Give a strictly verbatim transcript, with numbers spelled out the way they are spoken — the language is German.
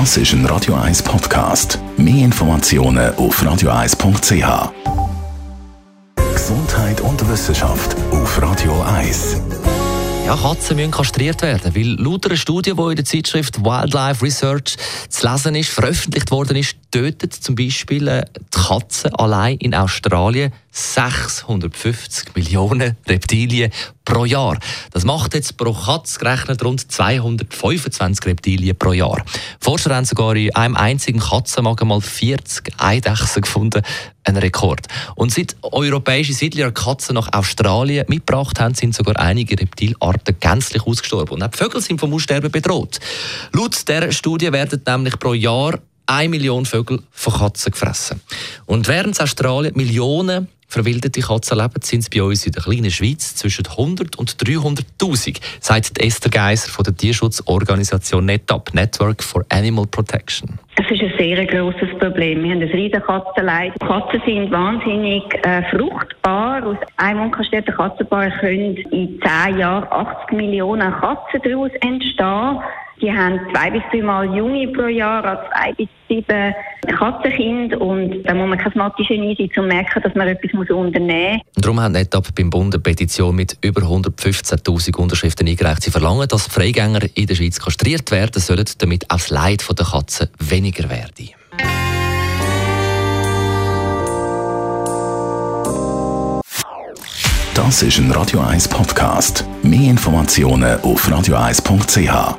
Das ist ein Radio eins Podcast. Mehr Informationen auf radio eins punkt c h. Gesundheit und Wissenschaft auf Radio eins. Ja, Katzen müssen kastriert werden, weil laut einer Studie, die in der Zeitschrift Wildlife Research zu lesen ist, veröffentlicht worden ist, tötet zum Beispiel die Katze allein in Australien sechshundertfünfzig Millionen Reptilien pro Jahr. Das macht jetzt pro Katze gerechnet rund zweihundertfünfundzwanzig Reptilien pro Jahr. Forscher haben sogar in einem einzigen Katzenmagen mal vierzig Eidechsen gefunden. Ein Rekord. Und seit europäische Siedler Katzen nach Australien mitgebracht haben, sind sogar einige Reptilarten gänzlich ausgestorben. Und auch die Vögel sind vom Aussterben bedroht. Laut dieser Studie werden nämlich pro Jahr eine Million Vögel von Katzen gefressen. Und während in Australien Millionen verwilderte Katzen leben, sind es bei uns in der kleinen Schweiz zwischen hundert und dreihunderttausend, sagt Esther Geiser von der Tierschutzorganisation NetApp, Network for Animal Protection. Es ist ein sehr grosses Problem. Wir haben ein riesen Katzenleid. Katzen sind wahnsinnig äh, fruchtbar. Aus einem unkastrierten Katzenpaar können in zehn Jahren achtzig Millionen Katzen daraus entstehen. Die haben zwei bis dreimal Junge pro Jahr, also zwei bis sieben Katzenkinder. Und da muss man kein Mathe-Genie sein, um zu merken, dass man etwas unternehmen muss. Darum hat NetApp beim Bund eine Petition mit über hundertfünfzehntausend Unterschriften eingereicht. Sie verlangen, dass Freigänger in der Schweiz kastriert werden sollen, damit auch das Leid der Katzen weniger werde. Das ist ein Radio eins Podcast. Mehr Informationen auf radio eins punkt c h.